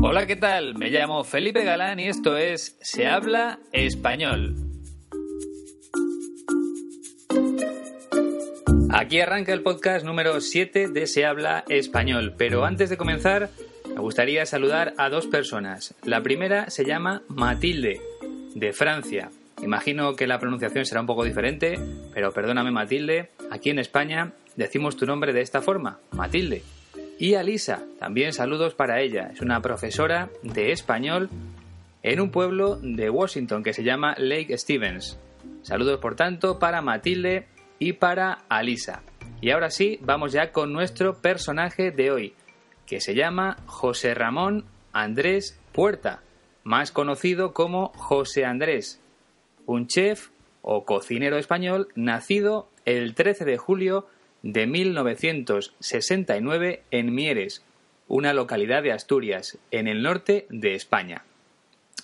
Hola, ¿qué tal? Me llamo Felipe Galán y esto es Se Habla Español. Aquí arranca el podcast número 7 de Se Habla Español, pero antes de comenzar me gustaría saludar a dos personas. La primera se llama Matilde, de Francia. Imagino que la pronunciación será un poco diferente, pero perdóname, Matilde, aquí en España decimos tu nombre de esta forma, Matilde. Y Alisa, también saludos para ella, es una profesora de español en un pueblo de Washington que se llama Lake Stevens. Saludos, por tanto, para Matilde y para Alisa. Y ahora sí, vamos ya con nuestro personaje de hoy, que se llama José Ramón Andrés Puerta, más conocido como José Andrés, un chef o cocinero español nacido el 13 de julio de 1969 en Mieres, una localidad de Asturias, en el norte de España.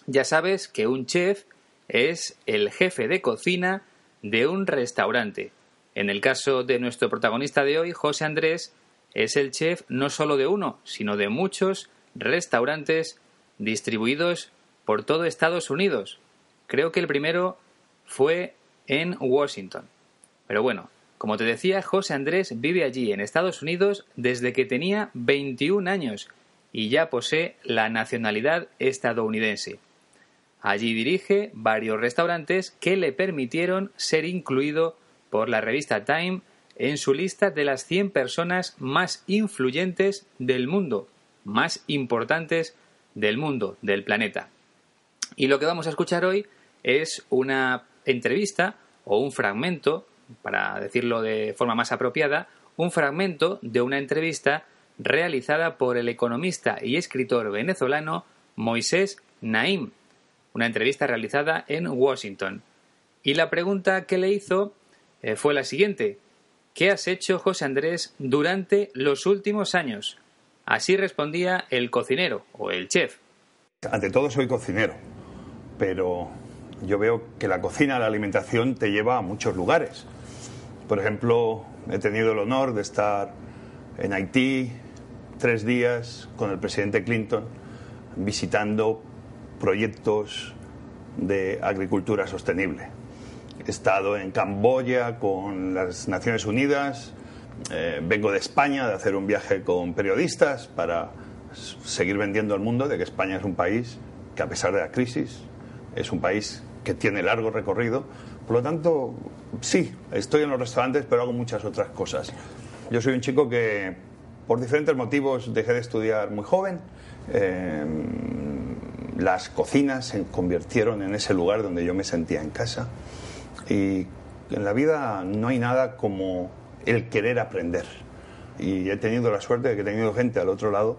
Ya sabes que un chef es el jefe de cocina de un restaurante. En el caso de nuestro protagonista de hoy, José Andrés, es el chef no solo de uno, sino de muchos restaurantes distribuidos por todo Estados Unidos. Creo que el primero fue en Washington. Pero bueno, como te decía, José Andrés vive allí, en Estados Unidos, desde que tenía 21 años y ya posee la nacionalidad estadounidense. Allí dirige varios restaurantes que le permitieron ser incluido por la revista Time en su lista de las 100 personas más influyentes del mundo, más importantes del mundo, del planeta. Y lo que vamos a escuchar hoy es una entrevista o un fragmento, para decirlo de forma más apropiada, un fragmento de una entrevista realizada por el economista y escritor venezolano Moisés Naim, una entrevista realizada en Washington. Y la pregunta que le hizo fue la siguiente: ¿qué has hecho, José Andrés, durante los últimos años? Así respondía el cocinero o el chef. Ante todo soy cocinero, pero yo veo que la cocina, la alimentación te lleva a muchos lugares. Por ejemplo, he tenido el honor de estar en Haití 3 días con el presidente Clinton visitando proyectos de agricultura sostenible. He estado en Camboya con las Naciones Unidas. Vengo de España de hacer un viaje con periodistas para seguir vendiendo al mundo de que España es un país que, a pesar de la crisis, es un país que tiene largo recorrido. Por lo tanto, sí, estoy en los restaurantes, pero hago muchas otras cosas. Yo soy un chico que, por diferentes motivos, dejé de estudiar muy joven. Las cocinas se convirtieron en ese lugar donde yo me sentía en casa. Y en la vida no hay nada como el querer aprender. Y he tenido la suerte de que he tenido gente al otro lado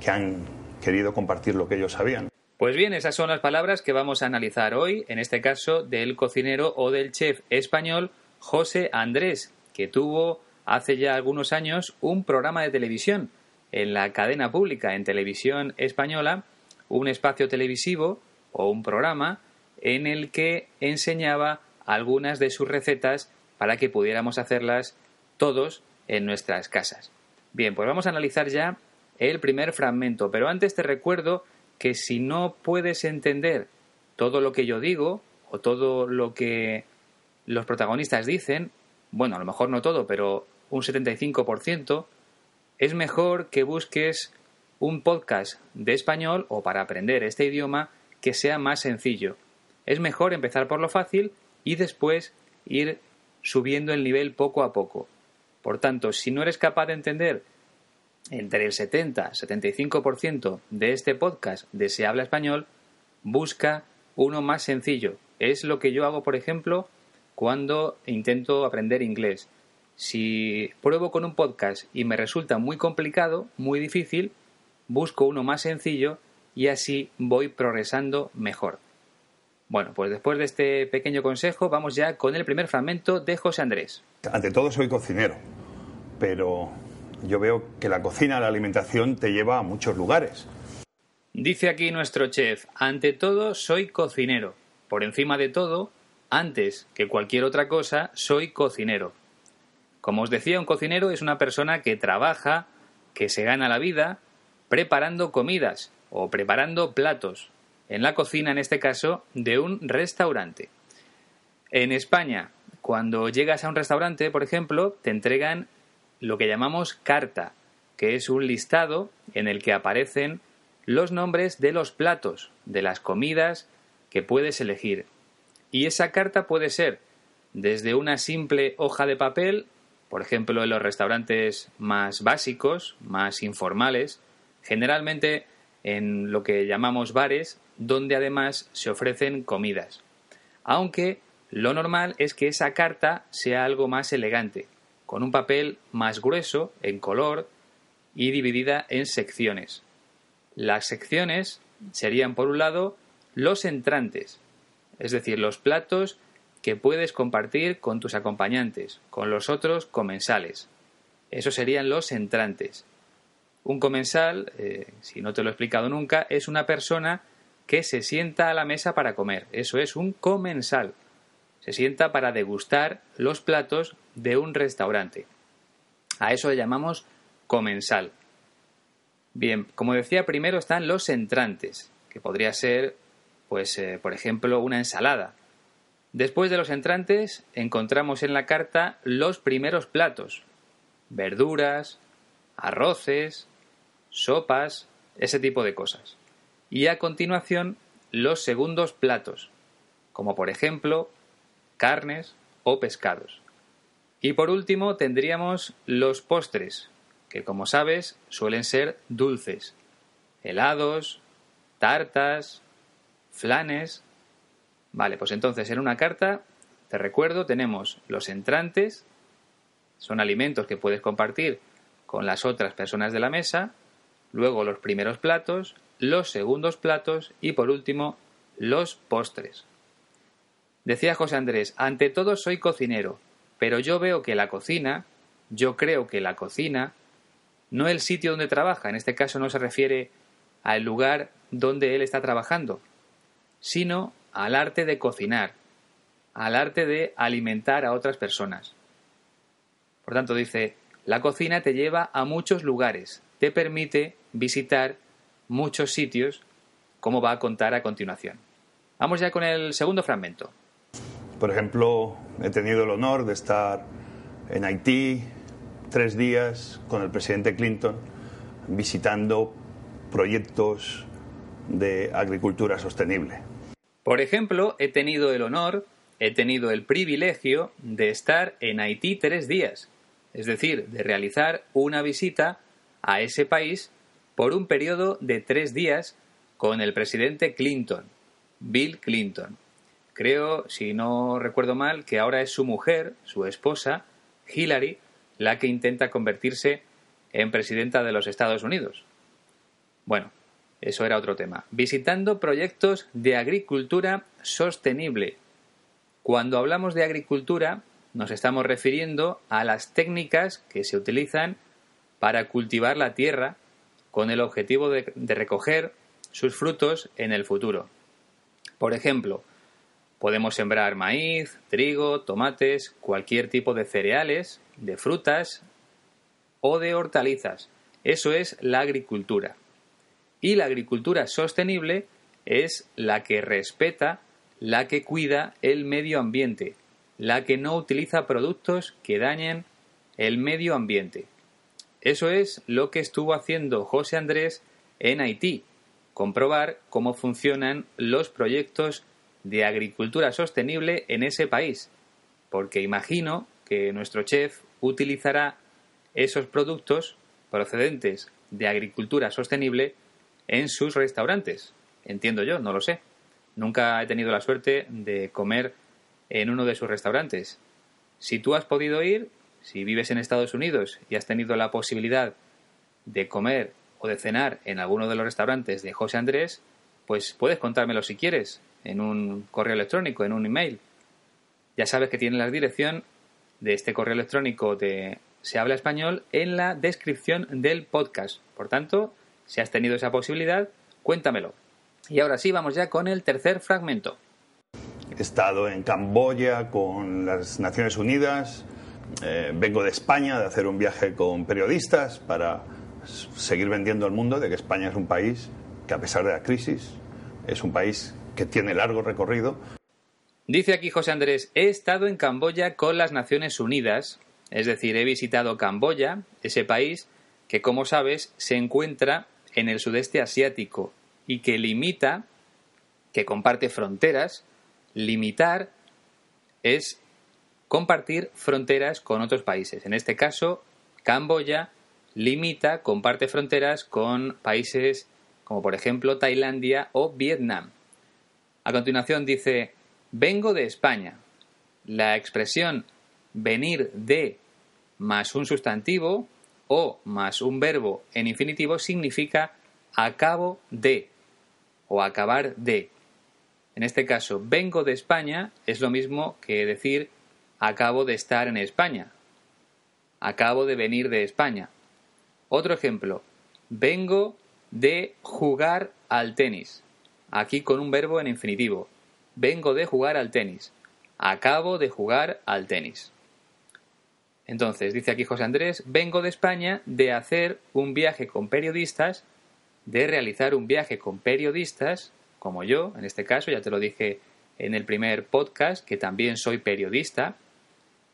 que han querido compartir lo que ellos sabían. Pues bien, esas son las palabras que vamos a analizar hoy, en este caso del cocinero o del chef español José Andrés, que tuvo hace ya algunos años un programa de televisión en la cadena pública, en Televisión Española, un espacio televisivo o un programa en el que enseñaba algunas de sus recetas para que pudiéramos hacerlas todos en nuestras casas. Bien, pues vamos a analizar ya el primer fragmento, pero antes te recuerdo que si no puedes entender todo lo que yo digo o todo lo que los protagonistas dicen, bueno, a lo mejor no todo, pero un 75%, es mejor que busques un podcast de español o para aprender este idioma que sea más sencillo. Es mejor empezar por lo fácil y después ir subiendo el nivel poco a poco. Por tanto, si no eres capaz de entender entre el 70-75% de este podcast de Se Habla Español, busca uno más sencillo. Es lo que yo hago, por ejemplo, cuando intento aprender inglés. Si pruebo con un podcast y me resulta muy complicado, muy difícil, busco uno más sencillo y así voy progresando mejor. Bueno, pues después de este pequeño consejo, vamos ya con el primer fragmento de José Andrés. Ante todo soy cocinero, pero yo veo que la cocina, la alimentación te lleva a muchos lugares. Dice aquí nuestro chef: ante todo soy cocinero. Por encima de todo, antes que cualquier otra cosa, soy cocinero. Como os decía, un cocinero es una persona que trabaja, que se gana la vida, preparando comidas o preparando platos, en la cocina en este caso de un restaurante. En España, cuando llegas a un restaurante, por ejemplo, te entregan lo que llamamos carta, que es un listado en el que aparecen los nombres de los platos, de las comidas que puedes elegir. Y esa carta puede ser desde una simple hoja de papel, por ejemplo, en los restaurantes más básicos, más informales, generalmente en lo que llamamos bares, donde además se ofrecen comidas. Aunque lo normal es que esa carta sea algo más elegante, con un papel más grueso, en color, y dividida en secciones. Las secciones serían, por un lado, los entrantes, es decir, los platos que puedes compartir con tus acompañantes, con los otros comensales. Esos serían los entrantes. Un comensal, si no te lo he explicado nunca, es una persona que se sienta a la mesa para comer. Eso es un comensal. Se sienta para degustar los platos de un restaurante. A eso le llamamos comensal. Bien, como decía, primero están los entrantes, que podría ser, pues, por ejemplo, una ensalada. Después de los entrantes encontramos en la carta los primeros platos, verduras, arroces, sopas, ese tipo de cosas. Y a continuación los segundos platos, como por ejemplo carnes o pescados. Y por último tendríamos los postres, que como sabes suelen ser dulces, helados, tartas, flanes. Vale, pues entonces en una carta, te recuerdo, tenemos los entrantes, son alimentos que puedes compartir con las otras personas de la mesa, luego los primeros platos, los segundos platos y por último los postres. Decía José Andrés, ante todo soy cocinero, pero yo creo que la cocina, no el sitio donde trabaja, en este caso no se refiere al lugar donde él está trabajando, sino al arte de cocinar, al arte de alimentar a otras personas. Por tanto, dice, la cocina te lleva a muchos lugares, te permite visitar muchos sitios, como va a contar a continuación. Vamos ya con el segundo fragmento. Por ejemplo, he tenido el honor de estar en Haití 3 días con el presidente Clinton visitando proyectos de agricultura sostenible. Por ejemplo, he tenido el privilegio de estar en Haití 3 días, es decir, de realizar una visita a ese país por un periodo de 3 días con el presidente Clinton, Bill Clinton. Creo, si no recuerdo mal, que ahora es su mujer, su esposa, Hillary, la que intenta convertirse en presidenta de los Estados Unidos. Bueno, eso era otro tema. Visitando proyectos de agricultura sostenible. Cuando hablamos de agricultura, nos estamos refiriendo a las técnicas que se utilizan para cultivar la tierra con el objetivo de recoger sus frutos en el futuro. Por ejemplo, podemos sembrar maíz, trigo, tomates, cualquier tipo de cereales, de frutas o de hortalizas. Eso es la agricultura. Y la agricultura sostenible es la que respeta, la que cuida el medio ambiente, la que no utiliza productos que dañen el medio ambiente. Eso es lo que estuvo haciendo José Andrés en Haití, comprobar cómo funcionan los proyectos de agricultura sostenible en ese país, porque imagino que nuestro chef utilizará esos productos procedentes de agricultura sostenible en sus restaurantes, entiendo yo, no lo sé. Nunca he tenido la suerte de comer en uno de sus restaurantes. Si tú has podido ir, si vives en Estados Unidos y has tenido la posibilidad de comer o de cenar en alguno de los restaurantes de José Andrés, pues puedes contármelo si quieres, en un correo electrónico, en un email. Ya sabes que tienes la dirección de este correo electrónico de Se Habla Español en la descripción del podcast. Por tanto, si has tenido esa posibilidad, cuéntamelo. Y ahora sí, vamos ya con el tercer fragmento. He estado en Camboya con las Naciones Unidas. Vengo de España de hacer un viaje con periodistas para seguir vendiendo al mundo de que España es un país que, a pesar de la crisis, es un país que tiene largo recorrido. Dice aquí José Andrés: he estado en Camboya con las Naciones Unidas, es decir, he visitado Camboya, ese país que, como sabes, se encuentra en el sudeste asiático y que limita, que comparte fronteras. Limitar es compartir fronteras con otros países. En este caso, Camboya limita, comparte fronteras con países como, por ejemplo, Tailandia o Vietnam. A continuación dice: vengo de España. La expresión venir de más un sustantivo o más un verbo en infinitivo significa acabo de o acabar de. En este caso, vengo de España es lo mismo que decir acabo de estar en España. Acabo de venir de España. Otro ejemplo: vengo de jugar al tenis. Aquí con un verbo en infinitivo. Vengo de jugar al tenis. Acabo de jugar al tenis. Entonces, dice aquí José Andrés: vengo de España de hacer un viaje con periodistas, de realizar un viaje con periodistas, como yo, en este caso, ya te lo dije en el primer podcast, que también soy periodista.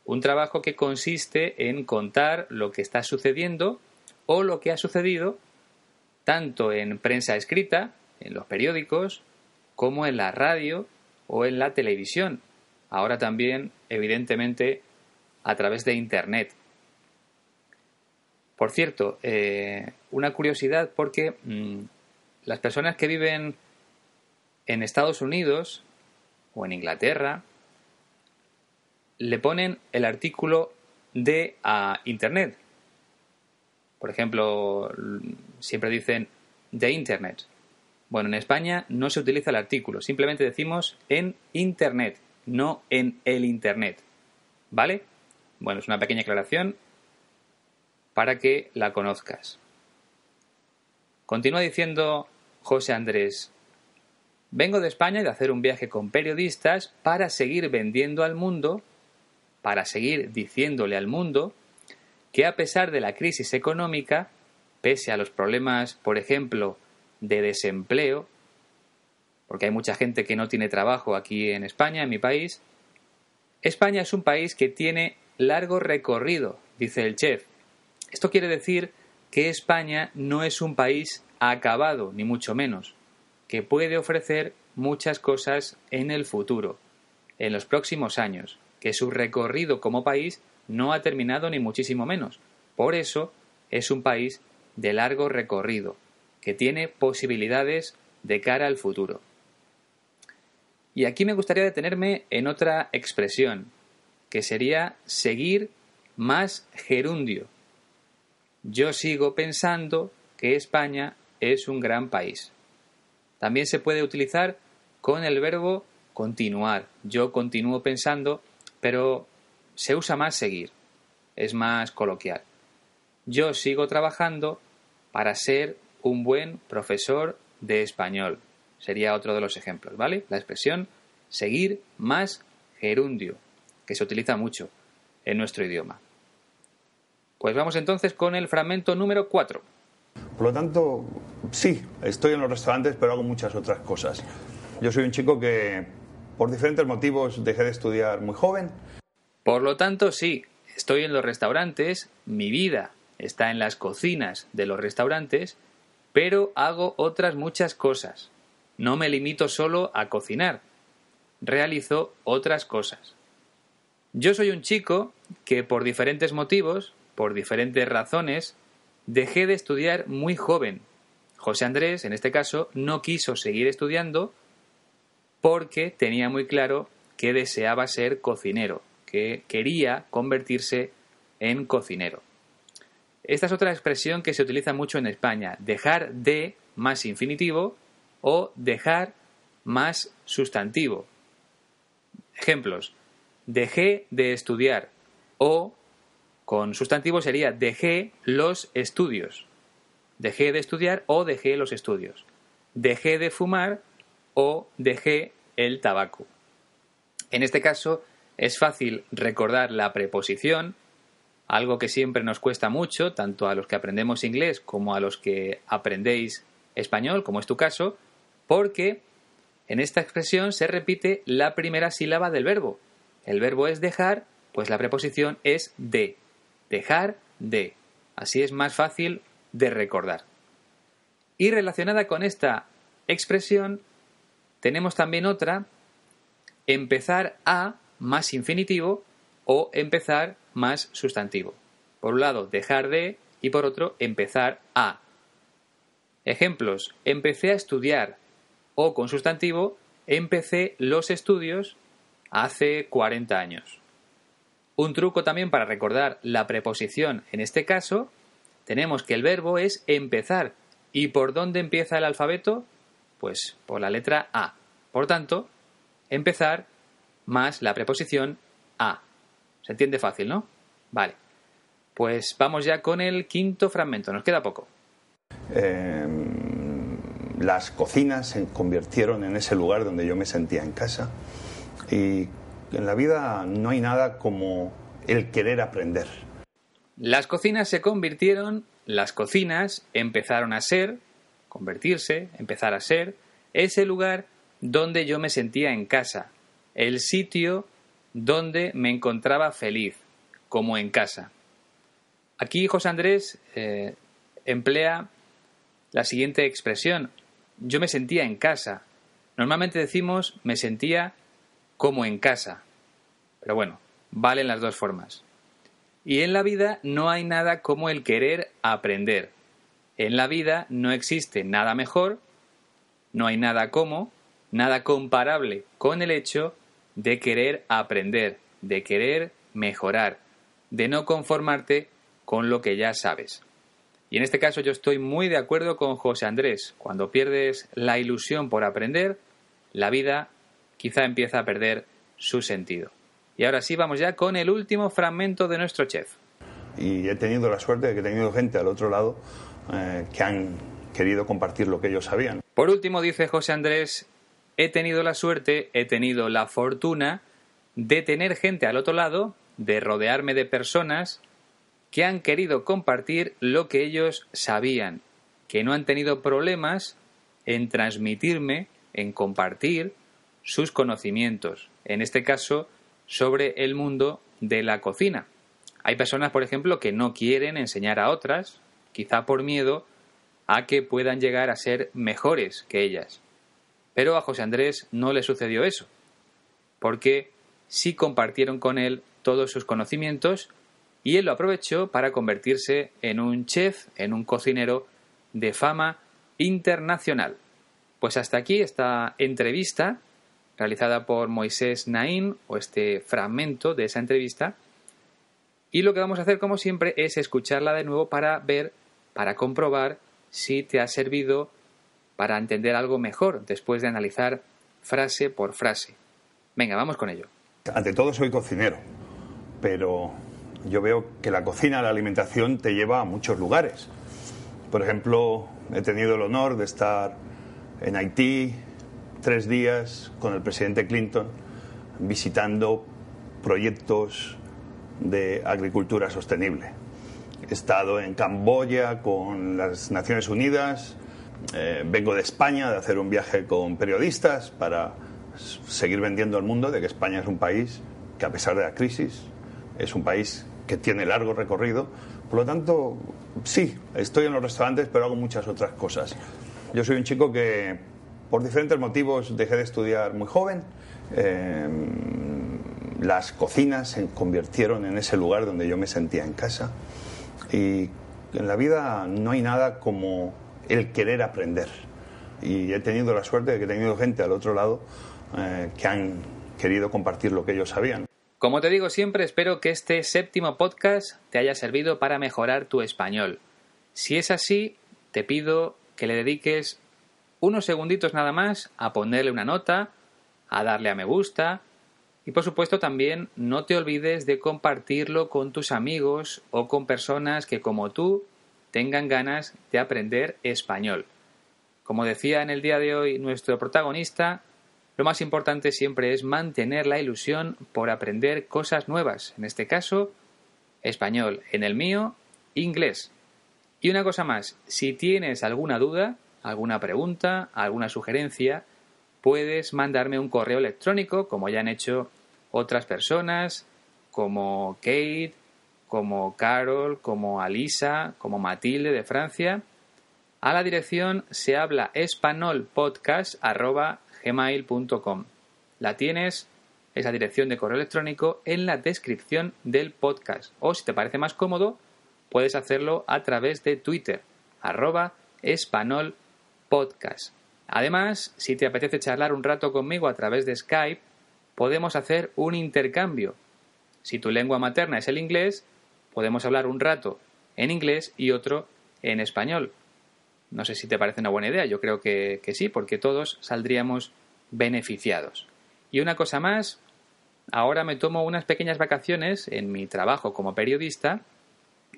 Un trabajo que consiste en contar lo que está sucediendo o lo que ha sucedido, tanto en prensa escrita, en los periódicos, como en la radio o en la televisión. Ahora también, evidentemente, a través de Internet. Por cierto, una curiosidad, porque las personas que viven en Estados Unidos o en Inglaterra le ponen el artículo de a Internet. Por ejemplo, siempre dicen de Internet. Bueno, en España no se utiliza el artículo, simplemente decimos en Internet, no en el Internet. ¿Vale? Bueno, es una pequeña aclaración para que la conozcas. Continúa diciendo José Andrés: vengo de España de hacer un viaje con periodistas para seguir vendiendo al mundo, para seguir diciéndole al mundo que, a pesar de la crisis económica, pese a los problemas, por ejemplo, de desempleo, porque hay mucha gente que no tiene trabajo aquí en España, en mi país, España es un país que tiene largo recorrido, dice el chef. Esto quiere decir que España no es un país acabado, ni mucho menos, que puede ofrecer muchas cosas en el futuro, en los próximos años, que su recorrido como país no ha terminado ni muchísimo menos. Por eso es un país de largo recorrido, que tiene posibilidades de cara al futuro. Y aquí me gustaría detenerme en otra expresión, que sería seguir más gerundio. Yo sigo pensando que España es un gran país. También se puede utilizar con el verbo continuar. Yo continúo pensando, pero se usa más seguir. Es más coloquial. Yo sigo trabajando para ser un buen profesor de español. Sería otro de los ejemplos, ¿vale? La expresión seguir más gerundio, que se utiliza mucho en nuestro idioma. Pues vamos entonces con el fragmento número 4. Por lo tanto, sí, estoy en los restaurantes, pero hago muchas otras cosas. Yo soy un chico que, por diferentes motivos, dejé de estudiar muy joven. Por lo tanto, sí, estoy en los restaurantes, mi vida está en las cocinas de los restaurantes, pero hago otras muchas cosas. No me limito solo a cocinar, realizo otras cosas. Yo soy un chico que, por diferentes motivos, por diferentes razones, dejé de estudiar muy joven. José Andrés, en este caso, no quiso seguir estudiando porque tenía muy claro que deseaba ser cocinero, que quería convertirse en cocinero. Esta es otra expresión que se utiliza mucho en España: dejar de más infinitivo o dejar más sustantivo. Ejemplos: dejé de estudiar, o con sustantivo sería dejé los estudios. Dejé de estudiar o dejé los estudios. Dejé de fumar o dejé el tabaco. En este caso es fácil recordar la preposición algo que siempre nos cuesta mucho, tanto a los que aprendemos inglés como a los que aprendéis español, como es tu caso, porque en esta expresión se repite la primera sílaba del verbo. El verbo es dejar, pues la preposición es de. Dejar de. Así es más fácil de recordar. Y relacionada con esta expresión, tenemos también otra, empezar a más infinitivo o empezar más sustantivo. Por un lado, dejar de, y por otro, empezar a. Ejemplos: empecé a estudiar, o con sustantivo, empecé los estudios hace 40 años. Un truco también para recordar la preposición en este caso, tenemos que el verbo es empezar. ¿Y por dónde empieza el alfabeto? Pues por la letra A. Por tanto, empezar más la preposición a. ¿Se entiende fácil, no? Vale. Pues vamos ya con el quinto fragmento. Nos queda poco. Las cocinas se convirtieron en ese lugar donde yo me sentía en casa. Y en la vida no hay nada como el querer aprender. Las cocinas se convirtieron, las cocinas empezaron a ser, convertirse, empezar a ser, ese lugar donde yo me sentía en casa, el sitio donde me encontraba feliz, como en casa. Aquí José Andrés emplea la siguiente expresión: yo me sentía en casa. Normalmente decimos me sentía como en casa, pero bueno, valen las dos formas. Y en la vida no hay nada como el querer aprender. En la vida no existe nada mejor, no hay nada como, nada comparable con el hecho de querer aprender, de querer mejorar, de no conformarte con lo que ya sabes. Y en este caso yo estoy muy de acuerdo con José Andrés. Cuando pierdes la ilusión por aprender, la vida quizá empieza a perder su sentido. Y ahora sí, vamos ya con el último fragmento de nuestro chef. Y he tenido la suerte de que he tenido gente al otro lado que han querido compartir lo que ellos sabían. Por último, dice José Andrés, he tenido la suerte, he tenido la fortuna de tener gente al otro lado, de rodearme de personas que han querido compartir lo que ellos sabían, que no han tenido problemas en transmitirme, en compartir sus conocimientos, en este caso sobre el mundo de la cocina. Hay personas, por ejemplo, que no quieren enseñar a otras, quizá por miedo a que puedan llegar a ser mejores que ellas. Pero a José Andrés no le sucedió eso, porque sí compartieron con él todos sus conocimientos y él lo aprovechó para convertirse en un chef, en un cocinero de fama internacional. Pues hasta aquí esta entrevista realizada por Moisés Naim, o este fragmento de esa entrevista. Y lo que vamos a hacer, como siempre, es escucharla de nuevo para ver, para comprobar si te ha servido para entender algo mejor después de analizar frase por frase. Venga, vamos con ello. Ante todo soy cocinero, pero yo veo que la cocina, la alimentación, te lleva a muchos lugares. Por ejemplo, he tenido el honor de estar en Haití 3 días con el presidente Clinton visitando proyectos de agricultura sostenible. He estado en Camboya con las Naciones Unidas. Vengo de España de hacer un viaje con periodistas para seguir vendiendo al mundo de que España es un país que, a pesar de la crisis, es un país que tiene largo recorrido. Por lo tanto, sí, estoy en los restaurantes, pero hago muchas otras cosas. Yo soy un chico que, por diferentes motivos, dejé de estudiar muy joven. Las cocinas se convirtieron en ese lugar donde yo me sentía en casa. Y en la vida no hay nada como el querer aprender. Y he tenido la suerte de que he tenido gente al otro lado que han querido compartir lo que ellos sabían. Como te digo siempre, espero que este 7º podcast te haya servido para mejorar tu español. Si es así, te pido que le dediques unos segunditos nada más a ponerle una nota, a darle a me gusta y, por supuesto, también no te olvides de compartirlo con tus amigos o con personas que, como tú, tengan ganas de aprender español. Como decía en el día de hoy nuestro protagonista, lo más importante siempre es mantener la ilusión por aprender cosas nuevas, en este caso, español, en el mío, inglés. Y una cosa más, si tienes alguna duda, alguna pregunta, alguna sugerencia, puedes mandarme un correo electrónico, como ya han hecho otras personas, como Kate, como Carol, como Alisa, como Matilde de Francia, a la dirección sehablaespanolpodcast@gmail.com. La tienes, esa dirección de correo electrónico, en la descripción del podcast. O si te parece más cómodo, puedes hacerlo a través de Twitter, @espanolpodcast. Además, si te apetece charlar un rato conmigo a través de Skype, podemos hacer un intercambio. Si tu lengua materna es el inglés, podemos hablar un rato en inglés y otro en español. No sé si te parece una buena idea, yo creo que sí, porque todos saldríamos beneficiados. Y una cosa más, ahora me tomo unas pequeñas vacaciones en mi trabajo como periodista,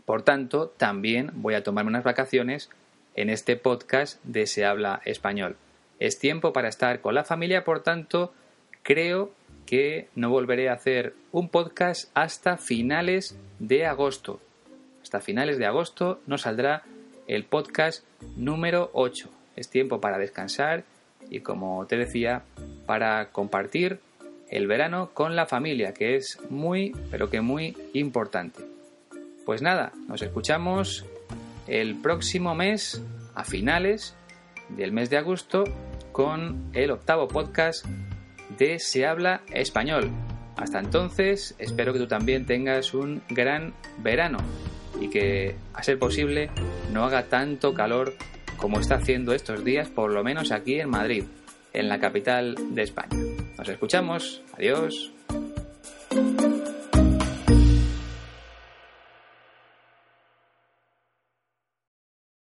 por tanto, también voy a tomarme unas vacaciones en este podcast de Se Habla Español. Es tiempo para estar con la familia, por tanto, creo que no volveré a hacer un podcast hasta finales de agosto. Hasta finales de agosto no saldrá el podcast número 8. Es tiempo para descansar y, como te decía, para compartir el verano con la familia, que es muy, pero que muy importante. Pues nada, nos escuchamos el próximo mes, a finales del mes de agosto, con el octavo podcast de Se Habla Español. Hasta entonces, espero que tú también tengas un gran verano y que, a ser posible, no haga tanto calor como está haciendo estos días, por lo menos aquí en Madrid, en la capital de España. Nos escuchamos. Adiós.